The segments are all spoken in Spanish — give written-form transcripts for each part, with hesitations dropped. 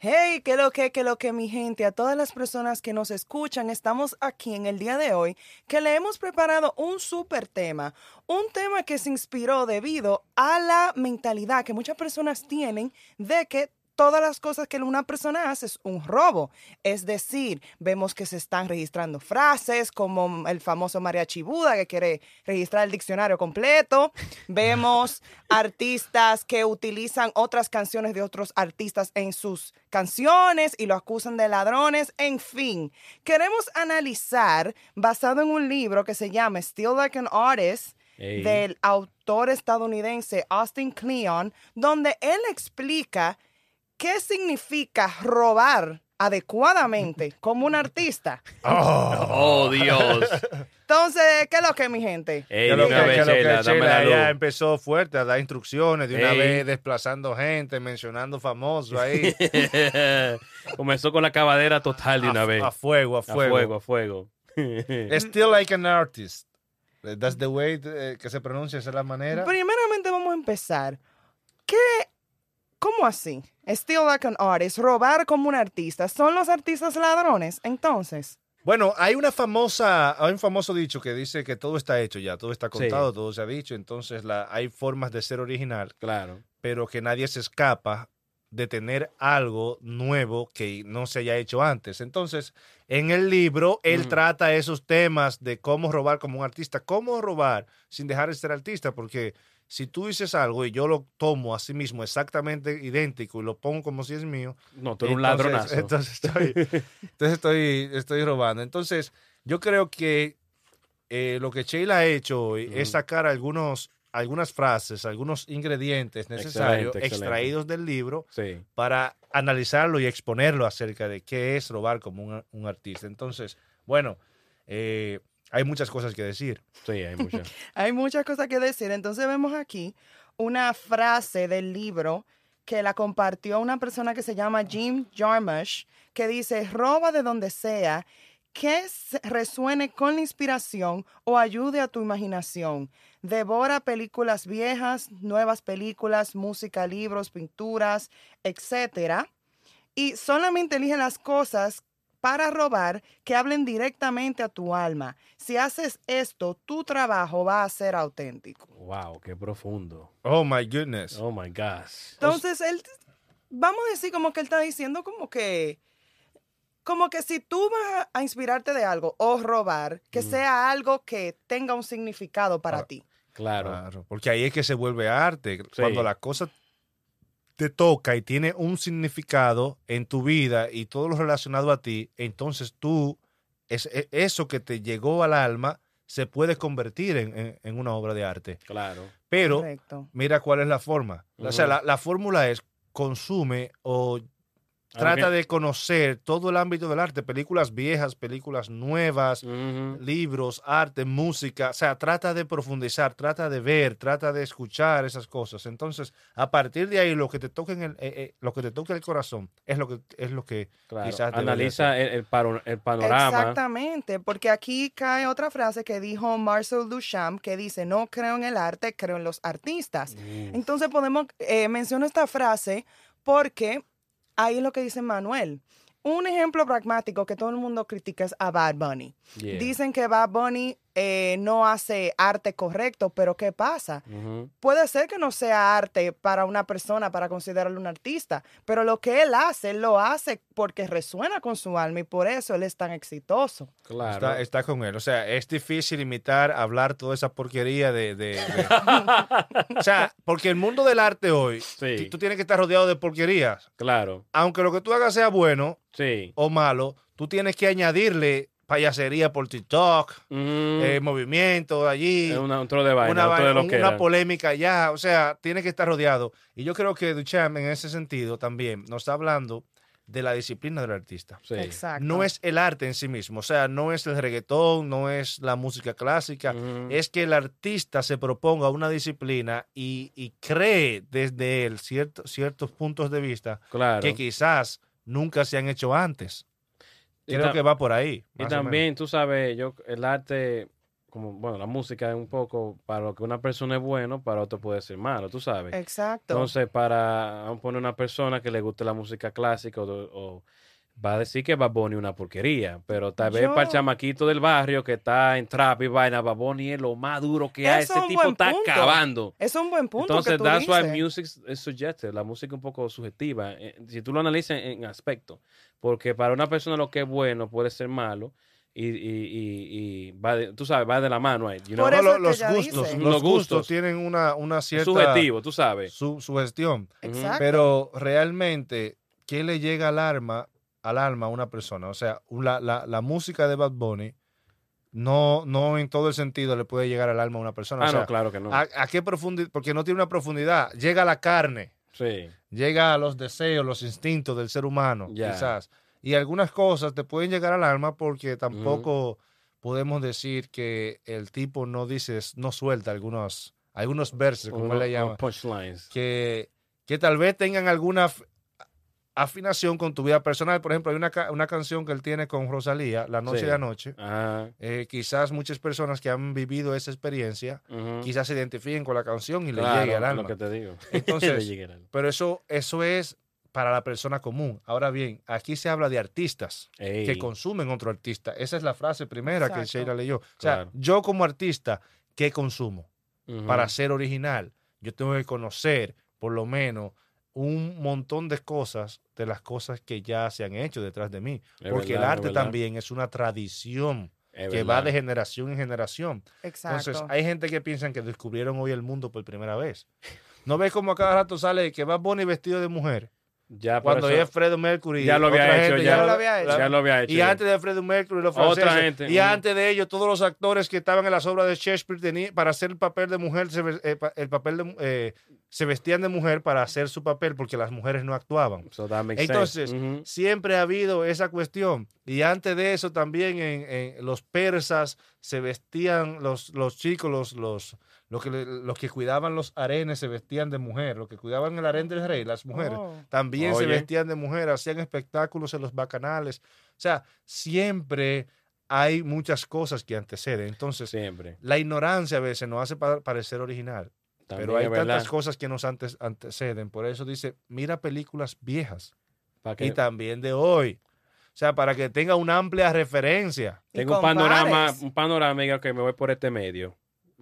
Hey, qué lo que, mi gente, a todas las personas que nos escuchan, estamos aquí en el día de hoy, que le hemos preparado un súper tema, un tema que se inspiró debido a la mentalidad que muchas personas tienen de que todas las cosas que una persona hace es un robo. Es decir, vemos que se están registrando frases como el famoso Mariachi Buda que quiere registrar el diccionario completo. Vemos artistas que utilizan otras canciones de otros artistas en sus canciones y lo acusan de ladrones. En fin, queremos analizar, basado en un libro que se llama Steal Like an Artist, del autor estadounidense Austin Kleon, donde él explica ¿qué significa robar adecuadamente como un artista? ¡Oh, Dios! Entonces, ¿qué es lo que, mi gente? Ey, de una vez, Sheila, ella empezó fuerte a dar instrucciones, de una vez desplazando gente, mencionando famosos ahí. Comenzó con la cavadera total de una vez. A fuego, a fuego. A fuego, a fuego. Still like an artist. That's the way que se pronuncia, esa es la manera. Primeramente vamos a empezar. ¿Cómo así? Steal like an artist, robar como un artista. ¿Son los artistas ladrones, entonces? Bueno, hay un famoso dicho que dice que todo está hecho ya, todo está contado, todo se ha dicho. Entonces hay formas de ser original, claro, pero que nadie se escapa de tener algo nuevo que no se haya hecho antes. Entonces, en el libro, él trata esos temas de cómo robar como un artista, cómo robar sin dejar de ser artista, porque si tú dices algo y yo lo tomo a sí mismo exactamente idéntico y lo pongo como si es mío... No, tú eres un ladronazo. Entonces estoy robando. Entonces, yo creo que lo que Sheila ha hecho hoy es sacar algunas frases, algunos ingredientes necesarios extraídos del libro para analizarlo y exponerlo acerca de qué es robar como un artista. Entonces, bueno... hay muchas cosas que decir. Sí, hay muchas. Hay muchas cosas que decir. Entonces vemos aquí una frase del libro que la compartió una persona que se llama Jim Jarmusch, que dice, roba de donde sea, que resuene con la inspiración o ayude a tu imaginación. Devora películas viejas, nuevas películas, música, libros, pinturas, etc. Y solamente elige las cosas para robar que hablen directamente a tu alma. Si haces esto, tu trabajo va a ser auténtico. Wow, qué profundo. Oh my goodness. Oh my gosh. Entonces, vamos a decir como que él está diciendo como que si tú vas a inspirarte de algo o robar, que sea algo que tenga un significado para ti. Claro. Porque ahí es que se vuelve arte. Sí. Cuando la cosa te toca y tiene un significado en tu vida y todo lo relacionado a ti, entonces eso que te llegó al alma se puede convertir en una obra de arte. Claro. Pero correcto, mira cuál es la forma. O sea, la fórmula es consume o trata de conocer todo el ámbito del arte, películas viejas, películas nuevas, libros, arte, música. O sea, trata de profundizar, trata de ver, trata de escuchar esas cosas. Entonces, a partir de ahí, lo que te toque el corazón es lo que quizás analiza el panorama. Exactamente, porque aquí cae otra frase que dijo Marcel Duchamp, que dice, no creo en el arte, creo en los artistas. Entonces, podemos menciono esta frase porque... ahí es lo que dice Manuel. Un ejemplo pragmático que todo el mundo critica es a Bad Bunny. Yeah. Dicen que Bad Bunny no hace arte correcto, pero ¿qué pasa? Puede ser que no sea arte para una persona, para considerarlo un artista, pero lo que él hace, lo hace porque resuena con su alma y por eso él es tan exitoso. Claro. Está con él. O sea, es difícil imitar, hablar toda esa porquería de... O sea, porque el mundo del arte hoy, tú tienes que estar rodeado de porquerías. Claro. Aunque lo que tú hagas sea bueno o malo, tú tienes que añadirle payasería por TikTok, movimiento allí, una polémica allá. O sea, tiene que estar rodeado. Y yo creo que Duchamp en ese sentido también nos está hablando de la disciplina del artista. Sí. Exacto. No es el arte en sí mismo, o sea, no es el reggaetón, no es la música clásica, es que el artista se proponga una disciplina y cree desde él ciertos puntos de vista que quizás nunca se han hecho antes. Creo que va por ahí. Y también, tú sabes, el arte como, bueno, la música es un poco, para lo que una persona es bueno, para otro puede ser malo, tú sabes. Exacto. Entonces, para, vamos a poner una persona que le guste la música clásica o va a decir que Bad Bunny es una porquería, pero tal vez para el chamaquito del barrio que está en trap y vaina, Bad Bunny es lo más duro que hay. Ese tipo está acabando. Es un buen punto. Entonces, que tú that's dices. Why music is subjective. La música es un poco subjetiva. Si tú lo analizas en aspecto, porque para una persona lo que es bueno puede ser malo. Y va de, tú sabes, va de la mano ahí. You know? Los gustos tienen una cierta... Subjetivo, tú sabes. Sugestión. Exacto. Pero realmente, ¿qué le llega al alma a una persona? O sea, la música de Bad Bunny no en todo el sentido le puede llegar al alma a una persona. O sea, no, claro que no. ¿A qué profundidad? Porque no tiene una profundidad. Llega a la carne. Sí. Llega a los deseos, los instintos del ser humano, quizás. Y algunas cosas te pueden llegar al alma porque tampoco podemos decir que el tipo no suelta algunos versos, como él le llama, punchlines. Que tal vez tengan alguna afinación con tu vida personal. Por ejemplo, hay una canción que él tiene con Rosalía, La Noche de Anoche. Quizás muchas personas que han vivido esa experiencia, quizás se identifiquen con la canción y le llegue al alma. Lo que te digo. Entonces, pero eso es para la persona común. Ahora bien, aquí se habla de artistas que consumen otro artista. Esa es la frase primera que Sheila leyó. O sea, yo como artista, ¿qué consumo? Para ser original, yo tengo que conocer por lo menos un montón de cosas, de las cosas que ya se han hecho detrás de mí. Porque el arte también es una tradición que va de generación en generación. Exacto. Entonces, hay gente que piensa que descubrieron hoy el mundo por primera vez. ¿No ves cómo a cada rato sale que Bad Bunny vestido de mujer? Ya, cuando es Freddie Mercury, ya lo había hecho. Y antes de Freddie Mercury, los franceses. Otra gente. Y antes de ellos, todos los actores que estaban en las obras de Shakespeare para hacer el papel de mujer, se vestían de mujer para hacer su papel porque las mujeres no actuaban. So entonces, siempre ha habido esa cuestión. Y antes de eso también en los persas se vestían los chicos, los que cuidaban los harenes se vestían de mujer. Los que cuidaban el harén del rey, las mujeres, también se vestían de mujer, hacían espectáculos en los bacanales. O sea, siempre hay muchas cosas que anteceden. Entonces, la ignorancia a veces nos hace parecer original. También, pero hay tantas cosas que nos anteceden. Por eso dice, mira películas viejas y también de hoy. O sea, para que tenga una amplia referencia. Tengo un panorama y que me voy por este medio.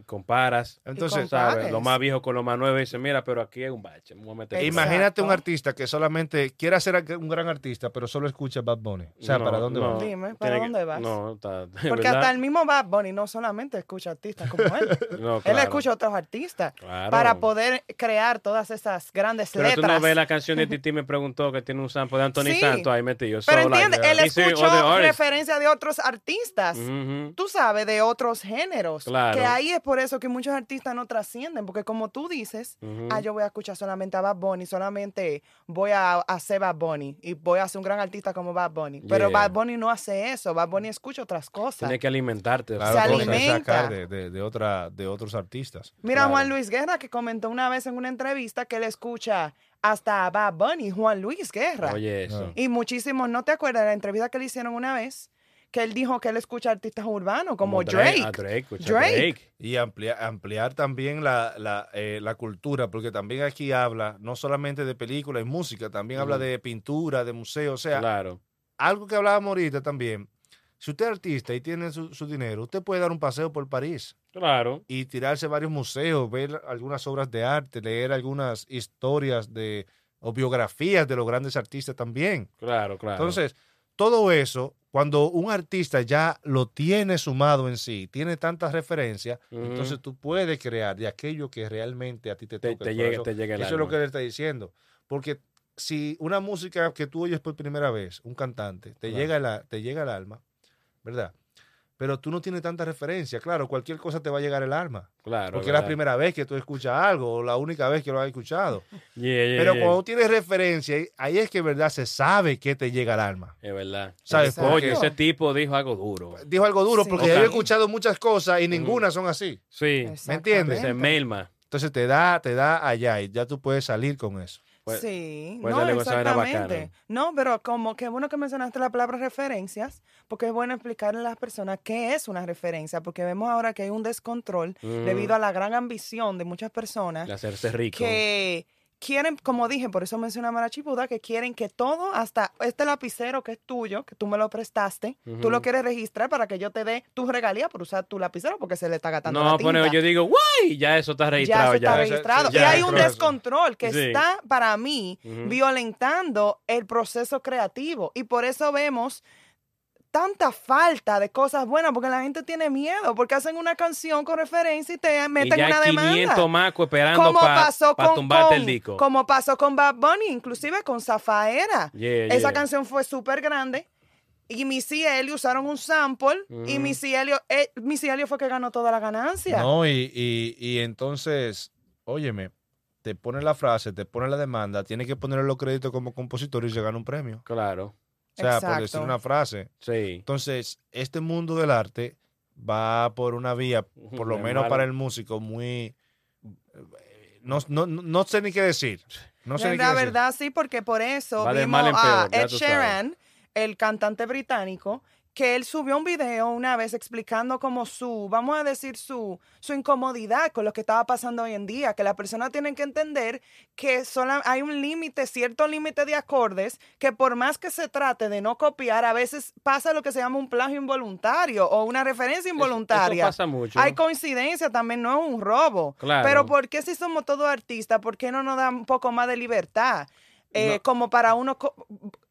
Comparas. Entonces, ¿sabes? Lo más viejo con lo más nuevo y dice, mira, pero aquí hay un bache. Imagínate un artista que solamente quiera ser un gran artista, pero solo escucha Bad Bunny. O sea, ¿para dónde vas? Dime, ¿para dónde vas? Porque hasta el mismo Bad Bunny no solamente escucha artistas como él. Él escucha a otros artistas para poder crear todas esas grandes letras. Pero tú no ves la canción de Tití, me preguntó que tiene un sample de Anthony Santos ahí metido. Pero entiende, él escuchó referencia de otros artistas. Tú sabes, de otros géneros. Claro. Que ahí es por eso que muchos artistas no trascienden, porque como tú dices, yo voy a escuchar solamente a Bad Bunny, solamente voy a hacer Bad Bunny y voy a ser un gran artista como Bad Bunny. Pero Bad Bunny no hace eso, Bad Bunny escucha otras cosas. Tiene que alimentarte. Claro, se alimenta de otros artistas. Mira Juan Luis Guerra, que comentó una vez en una entrevista que él escucha hasta a Bad Bunny, Juan Luis Guerra. Oye, eso. Y muchísimos, ¿no te acuerdas de la entrevista que le hicieron una vez? Que él dijo que él escucha artistas urbanos como Drake. Y ampliar también la cultura, porque también aquí habla no solamente de películas y música, también habla de pintura, de museo, o sea, algo que hablábamos ahorita también. Si usted es artista y tiene su dinero, usted puede dar un paseo por París. Claro. Y tirarse a varios museos, ver algunas obras de arte, leer algunas historias o biografías de los grandes artistas también. Claro. Entonces, todo eso, cuando un artista ya lo tiene sumado en sí, tiene tantas referencias, entonces tú puedes crear de aquello que realmente a ti te toca. Eso es lo que él está diciendo. Porque si una música que tú oyes por primera vez, un cantante, te llega al alma, ¿verdad? Pero tú no tienes tanta referencia. Claro, cualquier cosa te va a llegar el alma. Claro, porque es la primera vez que tú escuchas algo o la única vez que lo has escuchado. Pero cuando tienes referencia, ahí es que verdad se sabe que te llega el alma. Es verdad. ¿Sabes? Oye, ese tipo dijo algo duro. Dijo algo duro porque yo he escuchado muchas cosas y ninguna son así. Sí. ¿Me entiendes? Se melma. Entonces te da allá y ya tú puedes salir con eso. Pues, sí, pues no, exactamente. No, pero como que bueno que mencionaste la palabra referencias, porque es bueno explicarle a las personas qué es una referencia, porque vemos ahora que hay un descontrol debido a la gran ambición de muchas personas. De hacerse rico. Que quieren, como dije, por eso mencioné a Marachipuda, que quieren que todo, hasta este lapicero que es tuyo, que tú me lo prestaste, tú lo quieres registrar para que yo te dé tus regalías por usar tu lapicero porque se le está gastando la tinta. No, pero yo digo, ¡guay! Ya eso está registrado. Ya está registrado. Y hay un descontrol que está, para mí, violentando el proceso creativo. Y por eso vemos tanta falta de cosas buenas, porque la gente tiene miedo, porque hacen una canción con referencia y te meten una demanda. Y ya hay 500 macos esperando para tumbarte el disco. Como pasó con Bad Bunny, inclusive con Safaera. Esa canción fue súper grande y Missy Elliott usaron un sample y Missy Elliott fue que ganó toda la ganancia. No, y entonces, óyeme, te ponen la frase, te ponen la demanda, tienes que ponerle los créditos como compositor y se gana un premio. Claro. O sea, exacto, por decir una frase. Sí. Entonces, este mundo del arte va por una vía, por lo menos para el músico, muy... No sé ni qué decir. No sé ni qué decir. La verdad, sí, porque por eso vimos a Ed Sheeran, el cantante británico, que él subió un video una vez explicando como su, vamos a decir, su incomodidad con lo que estaba pasando hoy en día, que las personas tienen que entender que solo hay un límite, cierto límite de acordes, que por más que se trate de no copiar, a veces pasa lo que se llama un plagio involuntario o una referencia involuntaria. Eso pasa mucho. Hay coincidencia también, no es un robo. Claro. Pero ¿por qué si somos todos artistas, por qué no nos dan un poco más de libertad? No. Como para uno,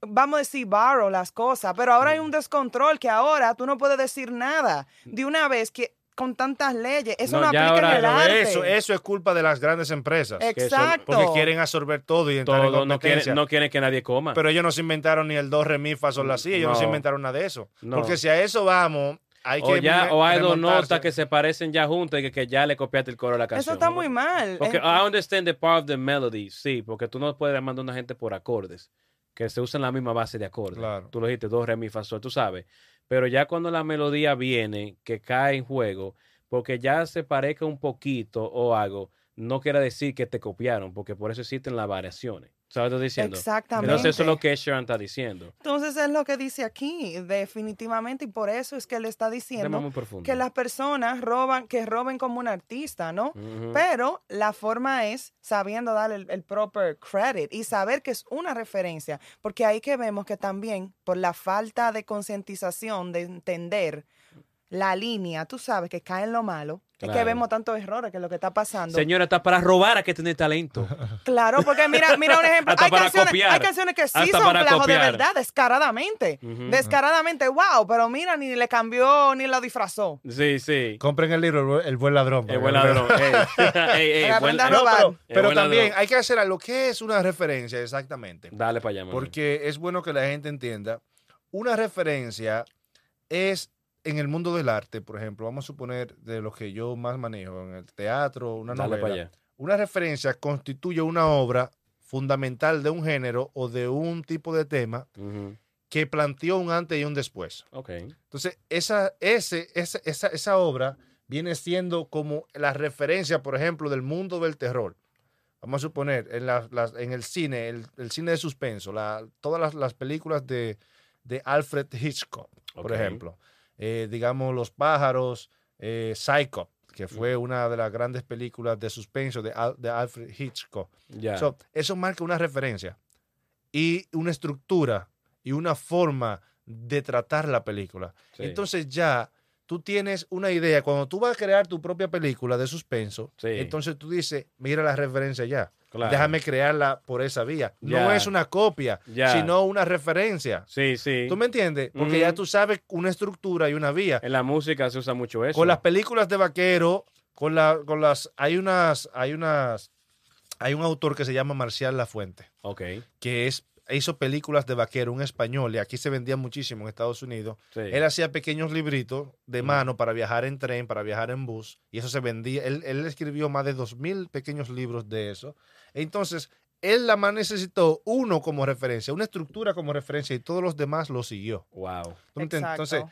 vamos a decir, borrow las cosas, pero ahora hay un descontrol que ahora tú no puedes decir nada de una vez que con tantas leyes, eso no aplica ahora, en el arte. Eso es culpa de las grandes empresas. Exacto. Porque quieren absorber todo y entrar en competencia. No quieren que nadie coma. Pero ellos no se inventaron ni el do, re, mi, fa, sol, la, si, ellos no se inventaron nada de eso. No. Porque si a eso vamos... O hay dos notas que se parecen ya juntas y que ya le copiaste el coro a la canción. Eso está muy mal. Porque I understand the part of the melody, sí, porque tú no puedes mandar a una gente por acordes, que se usan la misma base de acordes. Claro. Tú lo dijiste, do, re, mi, fa, sol, tú sabes. Pero ya cuando la melodía viene, que cae en juego, porque ya se parezca un poquito o algo, no quiere decir que te copiaron, porque por eso existen las variaciones. ¿Sabes lo que estoy diciendo? Exactamente. Entonces eso es lo que Sharon está diciendo. Entonces es lo que dice aquí, definitivamente, y por eso es que él está diciendo que las personas roben como un artista, ¿no? Pero la forma es sabiendo darle el proper credit y saber que es una referencia, porque ahí que vemos que también por la falta de concientización, de entender la línea, tú sabes, que cae en lo malo. Claro. Es que vemos tantos errores que es lo que está pasando. Señora, está para robar, hay que tener talento. Claro, porque mira un ejemplo. hay canciones que sí son plagio de verdad, descaradamente. Descaradamente, wow, pero mira, ni le cambió, ni lo disfrazó. Sí, sí. Compren el libro, El Buen Ladrón. El Buen Ladrón. Pero también hay que hacer a lo que es una referencia, exactamente. Dale para allá. Porque es bueno que la gente entienda. Una referencia es... En el mundo del arte, por ejemplo, vamos a suponer de lo que yo más manejo, en el teatro, una novela, una referencia constituye una obra fundamental de un género o de un tipo de tema que planteó un antes y un después. Okay. Entonces, esa obra viene siendo como la referencia, por ejemplo, del mundo del terror. Vamos a suponer, en el cine, el cine de suspenso, todas las películas de Alfred Hitchcock, por ejemplo. Digamos, Los Pájaros, Psycho, que fue una de las grandes películas de suspenso de Alfred Hitchcock. Yeah. Eso marca una referencia y una estructura y una forma de tratar la película. Sí. Entonces ya tú tienes una idea. Cuando tú vas a crear tu propia película de suspenso, entonces tú dices, mira la referencia ya. Claro. Déjame crearla por esa vía. Yeah. No es una copia, sino una referencia. Sí, sí. ¿Tú me entiendes? Porque ya tú sabes una estructura y una vía. En la música se usa mucho eso. Con las películas de vaquero, hay un autor que se llama Marcial Lafuente. Okay. Que hizo películas de vaquero, un español, y aquí se vendía muchísimo en Estados Unidos. Sí. Él hacía pequeños libritos de mano para viajar en tren, para viajar en bus, y eso se vendía. Él escribió más de 2,000 pequeños libros de eso. Entonces, él la más necesitó uno como referencia, una estructura como referencia, y todos los demás lo siguió. Wow. Entonces,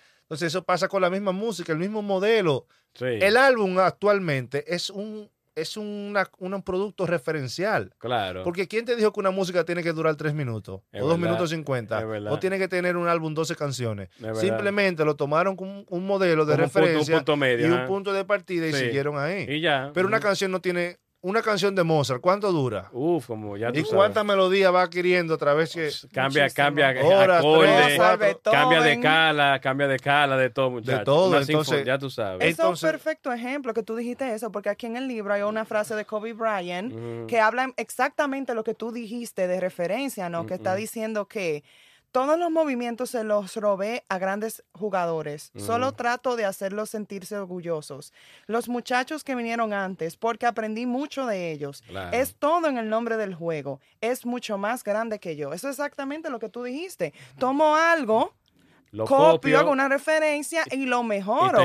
eso pasa con la misma música, el mismo modelo. Sí. El álbum actualmente es un es un producto referencial. Claro. Porque ¿quién te dijo que una música tiene que durar 3 minutos? Es o 2 minutos 50. O tiene que tener un álbum 12 canciones. Simplemente lo tomaron con un modelo de referencia, un punto medio, y un punto de partida, y siguieron ahí. Y ya. Pero una canción no tiene... Una canción de Mozart, ¿cuánto dura? Uf, como ya tú sabes. ¿Y cuántas melodías va adquiriendo a través que cambia acorde, cambia de escala, de todo, muchachos. De todo, entonces, ya tú sabes. Es un perfecto ejemplo que tú dijiste eso, porque aquí en el libro hay una frase de Kobe Bryant que habla exactamente lo que tú dijiste de referencia, ¿no? Que está diciendo que todos los movimientos se los robé a grandes jugadores. Solo trato de hacerlos sentirse orgullosos. Los muchachos que vinieron antes, porque aprendí mucho de ellos. Claro. Es todo en el nombre del juego. Es mucho más grande que yo. Eso es exactamente lo que tú dijiste. Tomo algo... Lo copio, hago una referencia y lo mejoro. Y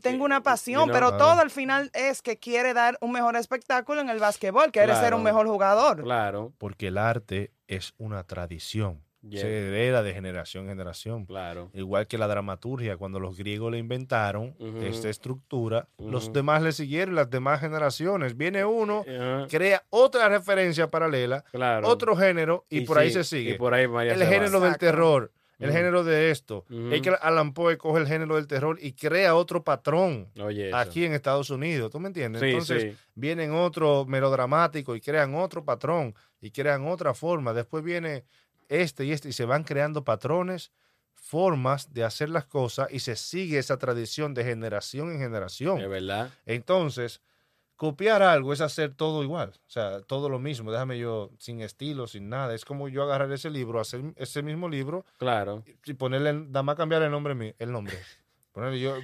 tengo una pasión. Pero todo al final es que quiere dar un mejor espectáculo en el básquetbol, quiere ser un mejor jugador. Claro. Porque el arte es una tradición. Se hereda de generación en generación. Claro. Igual que la dramaturgia, cuando los griegos le inventaron esta estructura, los demás le siguieron, las demás generaciones. Viene uno, crea otra referencia paralela, otro género, y por ahí se sigue. Y por ahí el género del terror. El género de esto. Es que Alan Poe coge el género del terror y crea otro patrón aquí en Estados Unidos. ¿Tú me entiendes? Sí, entonces vienen otro melodramático y crean otro patrón y crean otra forma. Después viene este y este y se van creando patrones, formas de hacer las cosas y se sigue esa tradición de generación en generación. Es verdad. Entonces... copiar algo es hacer todo igual, o sea, todo lo mismo, déjame yo, sin estilo, sin nada. Es como yo agarrar ese libro, hacer ese mismo libro, y ponerle, nada más cambiar el nombre mío, ponerle yo.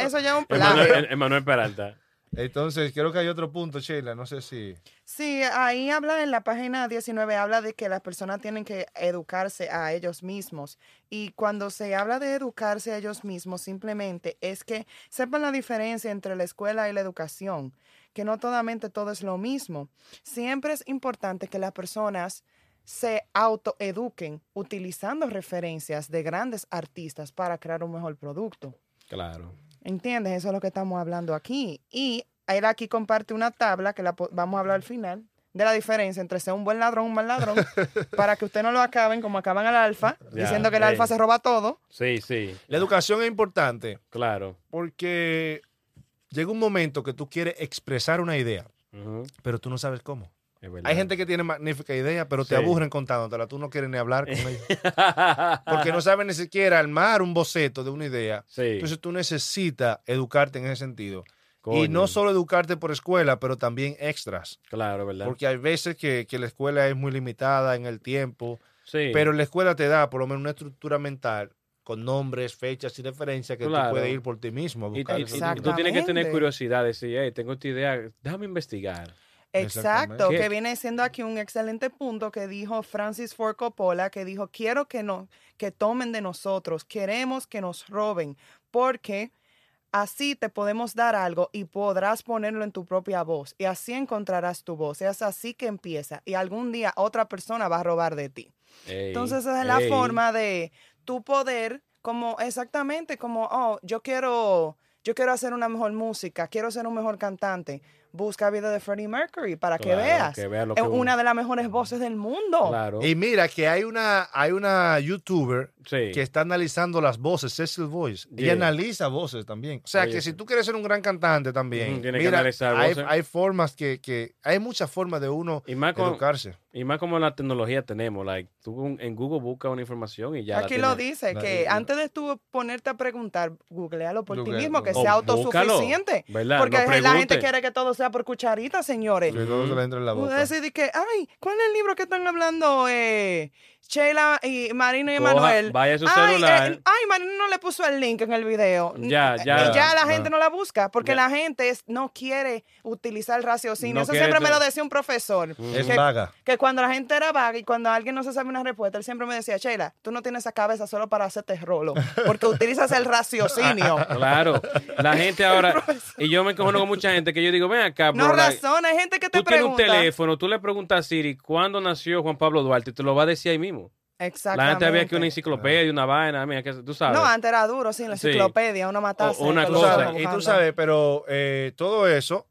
Eso ya es un plagio. Emanuel Peralta. Entonces, creo que hay otro punto, Sheila, no sé si... Sí, ahí habla en la página 19, habla de que las personas tienen que educarse a ellos mismos. Y cuando se habla de educarse a ellos mismos, simplemente es que sepan la diferencia entre la escuela y la educación, que no totalmente todo es lo mismo. Siempre es importante que las personas se autoeduquen utilizando referencias de grandes artistas para crear un mejor producto. Claro. ¿Entiendes? Eso es lo que estamos hablando aquí. Y él aquí comparte una tabla, que la vamos a hablar al final, de la diferencia entre ser un buen ladrón y un mal ladrón, para que usted no lo acaben como acaban al alfa, diciendo que el alfa se roba todo. Sí, sí. La educación es importante. Claro. Porque llega un momento que tú quieres expresar una idea, pero tú no sabes cómo. Hay gente que tiene magnífica idea, pero te aburren contándotela. Tú no quieres ni hablar con ellos. Porque no saben ni siquiera armar un boceto de una idea. Sí. Entonces tú necesitas educarte en ese sentido. Coño. Y no solo educarte por escuela, pero también extras. Claro, ¿verdad? Porque hay veces que la escuela es muy limitada en el tiempo. Sí. Pero la escuela te da por lo menos una estructura mental con nombres, fechas y referencias que tú puedes ir por ti mismo a buscar. Y tú tienes que tener curiosidad, decir, hey, tengo esta idea, déjame investigar. Exacto, que viene siendo aquí un excelente punto que dijo Francis Ford Coppola, que dijo, quiero que tomen de nosotros, queremos que nos roben, porque así te podemos dar algo y podrás ponerlo en tu propia voz, y así encontrarás tu voz, es así que empieza, y algún día otra persona va a robar de ti. Entonces esa es la forma de tu poder, como exactamente como, oh, yo quiero hacer una mejor música, quiero ser un mejor cantante. Busca vida de Freddie Mercury para que veas es una de las mejores voces del mundo. Claro. Y mira que hay una YouTuber que está analizando las voces, Cecil Boyce, y analiza voces también. O sea, que si tú quieres ser un gran cantante también, mira, que analizar voces. Hay formas que hay muchas formas de uno educarse. Y más como la tecnología tenemos, tú en Google buscas una información y ya. Aquí lo dice, que antes de tú ponerte a preguntar, googlealo por ti mismo, que sea autosuficiente. ¿Verdad? Porque la gente quiere que todo sea por cucharitas, señores. Que todo se le entra en la boca. Decir que, ay, ¿cuál es el libro que están hablando Sheila y Marino y Manuel? Vaya a su celular. Ay, Marino no le puso el link en el video. Ya. Y ya la gente no la busca, porque la gente no quiere utilizar el raciocinio. No, eso siempre me lo decía un profesor. Es vaga. Cuando la gente era vaga y cuando alguien no se sabe una respuesta, él siempre me decía, Sheila, tú no tienes esa cabeza solo para hacerte rolo, porque utilizas el raciocinio. Claro. La gente ahora... Y yo me encojono con mucha gente que yo digo, ven acá, bro. No razón, hay gente que te pregunta. Tú tienes un teléfono, tú le preguntas a Siri, ¿cuándo nació Juan Pablo Duarte? Te lo va a decir ahí mismo. Exactamente. La gente había que una enciclopedia, una vaina, mira, que tú sabes. No, antes era duro, sí, la enciclopedia, uno matase. Una cosa. Y tú sabes, pero todo eso...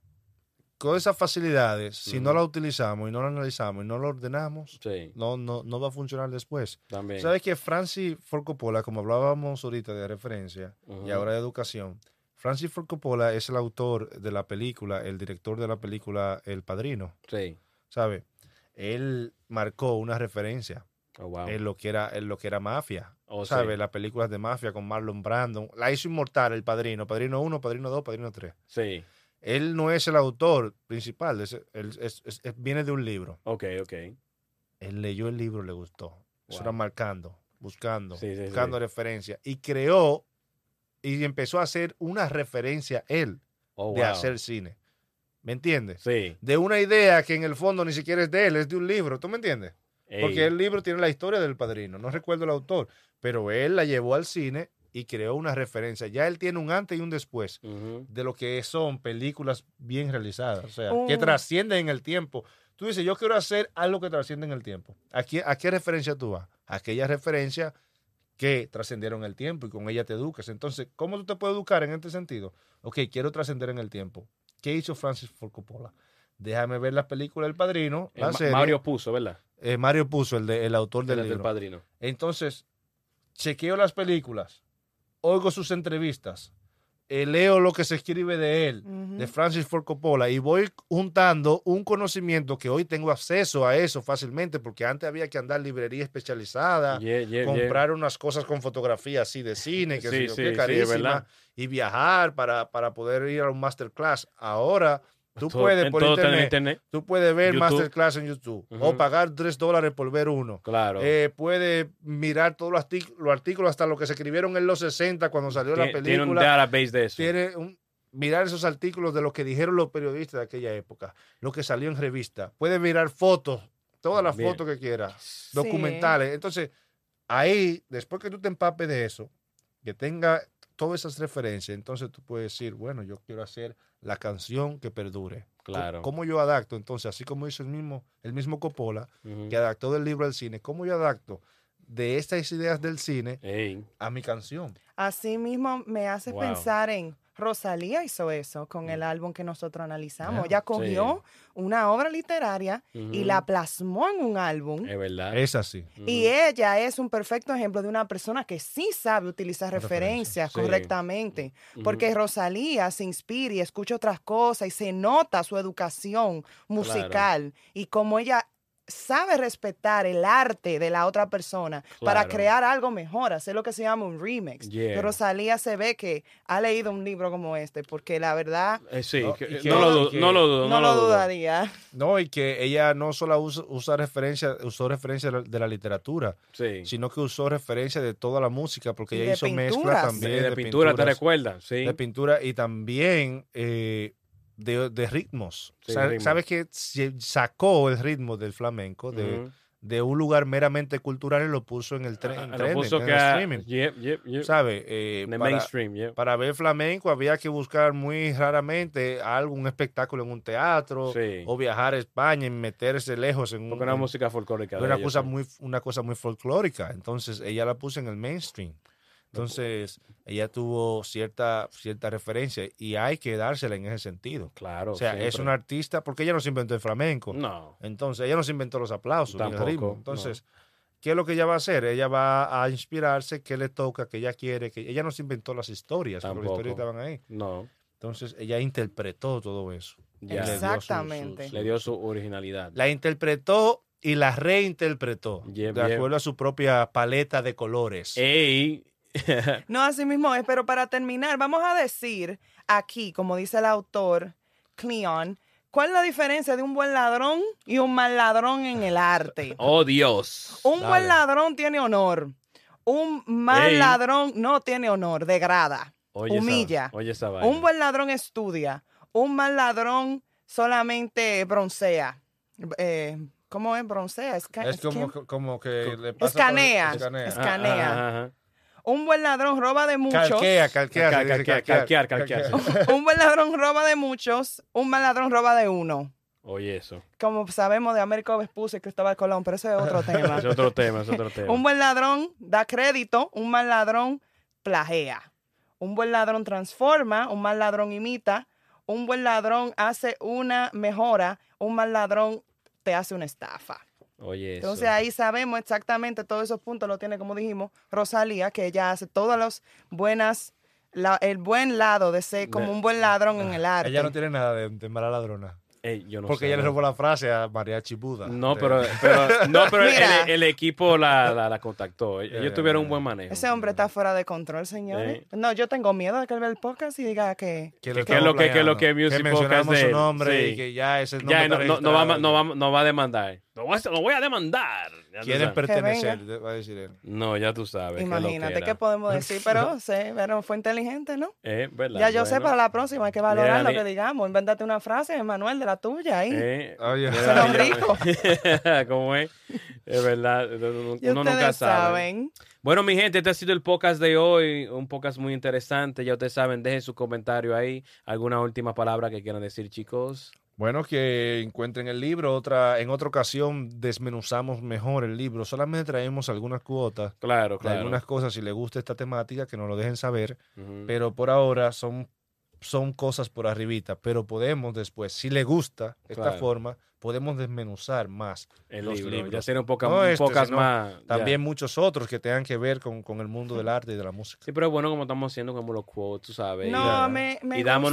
con esas facilidades, si no las utilizamos y no las analizamos y no las ordenamos, no va a funcionar después. También. ¿Sabes que Francis Ford Coppola, como hablábamos ahorita de referencia y ahora de educación, Francis Ford Coppola es el autor de la película, el director de la película El Padrino? Sí. ¿Sabes? Él marcó una referencia en lo que era mafia. ¿Sabes? Sí. Las películas de mafia con Marlon Brando. La hizo inmortal El Padrino. Padrino 1, Padrino 2, Padrino 3. Sí. Él no es el autor principal. Él viene de un libro. Ok. Él leyó el libro, le gustó. Eso era marcando, buscando referencias. Y creó y empezó a hacer una referencia él de hacer cine. ¿Me entiendes? Sí. De una idea que en el fondo ni siquiera es de él, es de un libro. ¿Tú me entiendes? Ey. Porque el libro tiene la historia del Padrino. No recuerdo el autor, pero él la llevó al cine y creó una referencia. Ya él tiene un antes y un después de lo que son películas bien realizadas, o sea, que trascienden en el tiempo. Tú dices, yo quiero hacer algo que trasciende en el tiempo. ¿A qué referencia tú vas? Aquellas referencias que trascendieron el tiempo y con ella te educas. Entonces, ¿cómo tú te puedes educar en este sentido? Ok, quiero trascender en el tiempo. ¿Qué hizo Francis Ford Coppola? Déjame ver la película El Padrino. La serie. Mario Puzo, ¿verdad? Mario Puzo, el autor del libro. El Padrino. Entonces, chequeo las películas, oigo sus entrevistas, leo lo que se escribe de él, de Francis Ford Coppola, y voy juntando un conocimiento que hoy tengo acceso a eso fácilmente, porque antes había que andar a librería especializada, comprar unas cosas con fotografía así de cine, que es carísima, y viajar para poder ir a un masterclass. Ahora... Tú puedes por internet, tú puedes ver YouTube. Masterclass en YouTube o pagar $3 por ver uno. Claro. Puedes mirar todos los artículos, hasta lo que se escribieron en los 60 cuando salió la película. Tiene un database de eso. Mirar esos artículos de lo que dijeron los periodistas de aquella época, lo que salió en revista. Puedes mirar fotos, todas las fotos que quieras, documentales. Entonces, ahí, después que tú te empapes de eso, que tenga todas esas referencias, entonces tú puedes decir, bueno, yo quiero hacer la canción que perdure. Claro. ¿Cómo yo adapto? Entonces, así como hizo el mismo Coppola, que adaptó del libro al cine, ¿cómo yo adapto de estas ideas del cine a mi canción? Así mismo me hace pensar en... Rosalía hizo eso con el álbum que nosotros analizamos. Ella cogió una obra literaria y la plasmó en un álbum. Es verdad. Es así. Y ella es un perfecto ejemplo de una persona que sí sabe utilizar referencias correctamente. Porque Rosalía se inspira y escucha otras cosas y se nota su educación musical. Claro. Y como ella... sabe respetar el arte de la otra persona para crear algo mejor, hacer lo que se llama un remix. Pero Rosalía se ve que ha leído un libro como este, porque la verdad... No lo dudaría. No, y que ella no solo usó referencia de la literatura, sino que usó referencia de toda la música, porque ella hizo mezcla también. De pintura, ¿te recuerdas? Sí. De pintura y también... De ritmos. Sí, ¿Sabes que sacó el ritmo del flamenco de un lugar meramente cultural y lo puso en el tren, en el streaming? ¿Sabes? Mainstream, para ver flamenco había que buscar muy raramente algún espectáculo en un teatro o viajar a España y meterse lejos en una música folclórica. Una cosa muy folclórica. Entonces, ella la puso en el mainstream. Entonces, ella tuvo cierta referencia y hay que dársela en ese sentido. Claro. O sea, siempre. Es una artista, porque ella no se inventó el flamenco. No. Entonces, ella no se inventó los aplausos. Tampoco, el ritmo. Entonces, ¿qué es lo que ella va a hacer? Ella va a inspirarse, qué le toca, qué ella quiere. Ella no se inventó las historias, porque las historias estaban ahí. No. Entonces, ella interpretó todo eso. Ya. Exactamente. Le dio su originalidad. La interpretó y la reinterpretó de acuerdo a su propia paleta de colores. ¡Ey! No, así mismo es, pero para terminar, vamos a decir aquí, como dice el autor Kleon, ¿cuál es la diferencia de un buen ladrón y un mal ladrón en el arte? ¡Oh, Dios! Un buen ladrón tiene honor, un mal ladrón no tiene honor, degrada, humilla. Un buen ladrón estudia, un mal ladrón solamente broncea. ¿Cómo es broncea? Escanea. Ajá. Un buen ladrón roba de muchos. Calquea. Un buen ladrón roba de muchos, un mal ladrón roba de uno. Oye, eso. Como sabemos de Américo Vespucio y Cristóbal Colón, pero eso es otro tema. Es otro tema. Un buen ladrón da crédito, un mal ladrón plagia. Un buen ladrón transforma, un mal ladrón imita, un buen ladrón hace una mejora, un mal ladrón te hace una estafa. Oye, entonces eso. Ahí sabemos exactamente todos esos puntos, lo tiene, como dijimos, Rosalía, que ella hace todas las buenas, el buen lado de ser como un buen ladrón en el arte. Ella no tiene nada de mala ladrona. Yo no porque sé, ella le robó la frase a Mariachi Buda. No, pero el equipo la contactó. Ellos tuvieron un buen manejo. Ese hombre está fuera de control, señores. No, yo tengo miedo de que él vea el podcast y diga que es lo que Music Podcast es. Que mencionamos su nombre y que ya ese nombre ya, no va a demandar. Lo voy a demandar. Quieren pertenecer, va a decir él. No, ya tú sabes. Imagínate qué podemos decir, pero fue inteligente, ¿no? Verdad, ya yo sé para la próxima, hay que valorar lo que digamos. Invéntate una frase, Manuel, de la tuya ahí. Son ricos. ¿Cómo es? Es verdad, uno nunca sabe. Bueno, mi gente, este ha sido el podcast de hoy, un podcast muy interesante. Ya ustedes saben, dejen su comentario ahí. ¿Alguna última palabra que quieran decir, chicos? Bueno, que encuentren el libro. En otra ocasión desmenuzamos mejor el libro. Solamente traemos algunas cuotas. Claro. Algunas cosas, si les gusta esta temática, que nos lo dejen saber. Uh-huh. Pero por ahora son cosas por arribita. Pero podemos después, si les gusta esta forma, podemos desmenuzar más los libros. Ya serán pocas más. También muchos otros que tengan que ver con el mundo del arte y de la música. Sí, pero bueno, como estamos haciendo como los quotes, tú sabes. Me gusta. Damos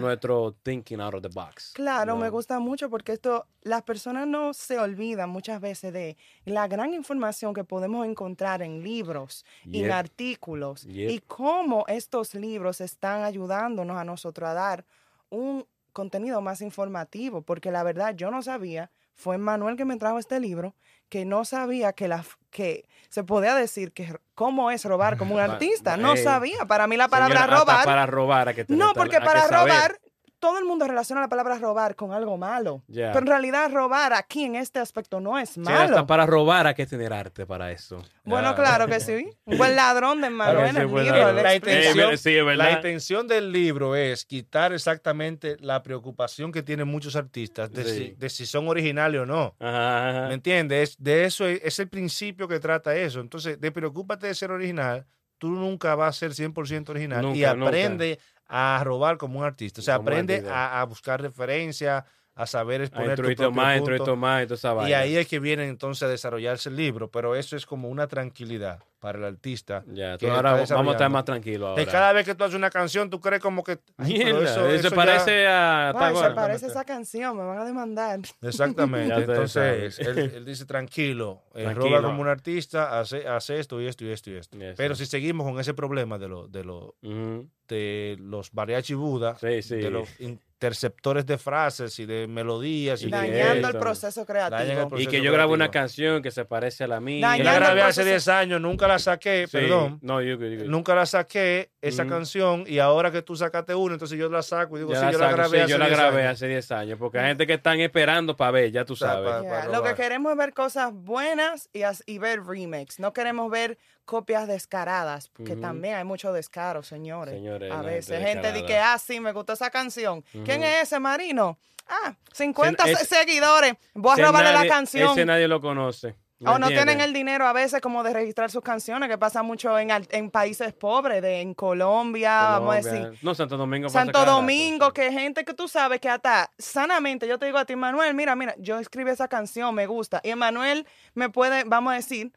nuestro thinking out of the box. Claro, me gusta mucho porque las personas no se olvidan muchas veces de la gran información que podemos encontrar en libros, en artículos, y cómo estos libros están ayudándonos a nosotros a dar un contenido más informativo, porque la verdad yo no sabía, fue Manuel que me trajo este libro, que no sabía que se podía decir que cómo es robar como un artista, no sabía. Para mí la palabra robar... Para robar hay que tener, no, porque para robar... Saber. Todo el mundo relaciona la palabra robar con algo malo. Yeah. Pero en realidad robar aquí en este aspecto no es malo. Hasta para robar hay que tener arte para eso. Bueno, claro que sí. Un buen ladrón de Manuel en el libro. La intención del libro es quitar exactamente la preocupación que tienen muchos artistas de si son originales o no. Ajá. ¿Me entiendes? De eso es el principio que trata eso. Entonces, preocúpate de ser original. Tú nunca vas a ser 100% original. Nunca, y aprende... a robar como un artista. O sea, aprende a buscar referencias, a saber exponer tu propio punto. Y ahí es que viene entonces a desarrollarse el libro. Pero eso es como una tranquilidad para el artista. Ya, ahora vamos a estar más tranquilos ahora. Que cada vez que tú haces una canción, tú crees como que... Eso parece a... Se parece esa canción, me van a demandar. Exactamente. Entonces, él dice, tranquilo. Roba como un artista, hace esto. Yes, pero si seguimos con ese problema de los mariachi Buda, de los interceptores de frases y de melodías. Y dañando el proceso creativo. Y que yo grabo una canción que se parece a la mía. Yo la grabé hace 10 años, nunca la saqué, nunca la saqué esa canción, y ahora que tú sacaste una, entonces yo la saco y digo, yo la grabé hace 10 años, porque hay gente que están esperando para ver, ya tú sabes. Lo que queremos es ver cosas buenas y ver remakes, no queremos ver copias descaradas, porque también hay mucho descaro, señores. A veces gente dice que, sí, me gustó esa canción. ¿Quién es ese Marino? 50 seguidores, voy a robarle la canción. Ese nadie lo conoce. O no tienen el dinero a veces como de registrar sus canciones, que pasa mucho en países pobres, en Colombia, vamos a decir. No, Santo Domingo, que gente que tú sabes que hasta sanamente, yo te digo a ti, Manuel, mira, yo escribí esa canción, me gusta. Y Manuel me puede, vamos a decir,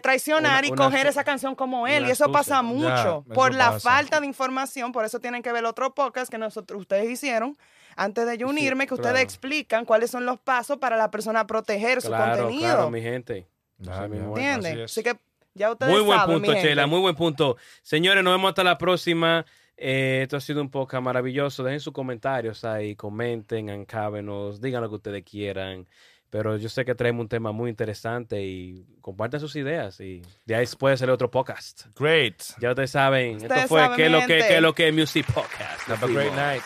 traicionar y coger esa canción como él. Y eso pasa mucho por la falta de información. Por eso tienen que ver otro podcast que ustedes hicieron antes de yo unirme, que ustedes explican cuáles son los pasos para la persona proteger su contenido. Claro, mi gente. ¿Entienden? Así que ya ustedes saben, muy buen punto. Señores, nos vemos hasta la próxima. Esto ha sido un podcast maravilloso. Dejen sus comentarios ahí, comenten, encábenos, digan lo que ustedes quieran. Pero yo sé que traemos un tema muy interesante y compartan sus ideas y de ahí puede salir otro podcast. Great. Ya ustedes saben. Esto fue ¿Qué es lo que Music Podcast? Have a great night.